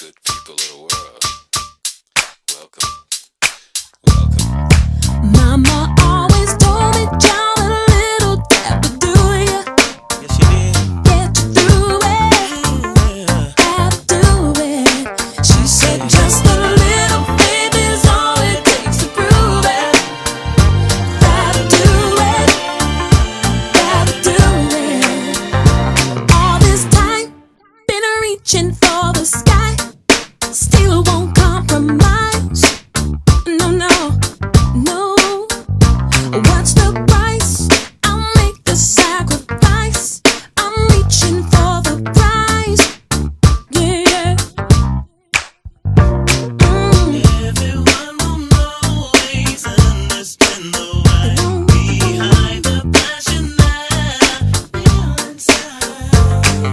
Good people of the world, welcome. Mama always told me, child, a little dab would do ya. Yes, she did. Get you through it, have to do it. She said just a little bit is all it takes to prove it. Gotta do it, gotta do it. All this time, been reaching for the sky, still won't compromise. No, no, no. What's the price? I'll make the sacrifice. I'm reaching for the prize. Yeah, Everyone will always understand the why behind the passion that feel inside.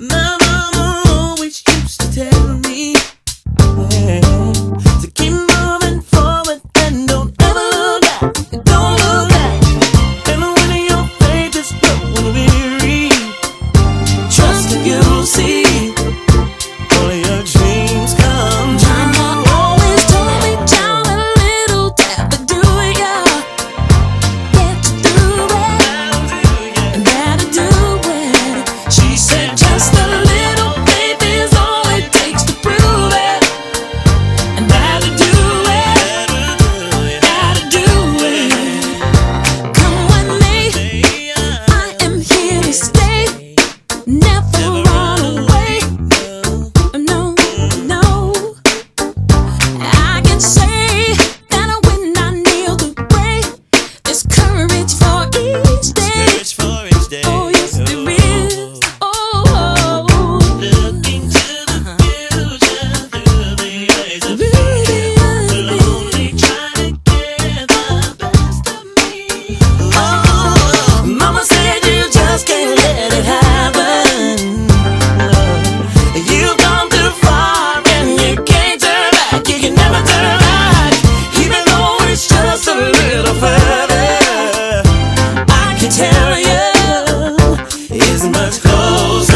My mama always used to tell me to keep moving forward and don't ever look back, don't look back. And when your faith is broken and weary, trust and you'll see all your dreams come true. Mama always told me, child, a little dab will do ya. Get you through it, gotta do it. She said just a little faith is all it takes to prove it. And gotta do it, gotta do it. Come with me, I am here to stay. Never run away. No, no. I can say that when I kneel to pray, there's courage for each day. For each day. Oh yes, there is. Oh, looking to the future through the eyes of faith, will only try to get the best of me. Oh, mama said you just can't let it happen. You've gone too far and you can't turn back. You can never turn back, even though it's just a little further. I can tell you, it's much closer.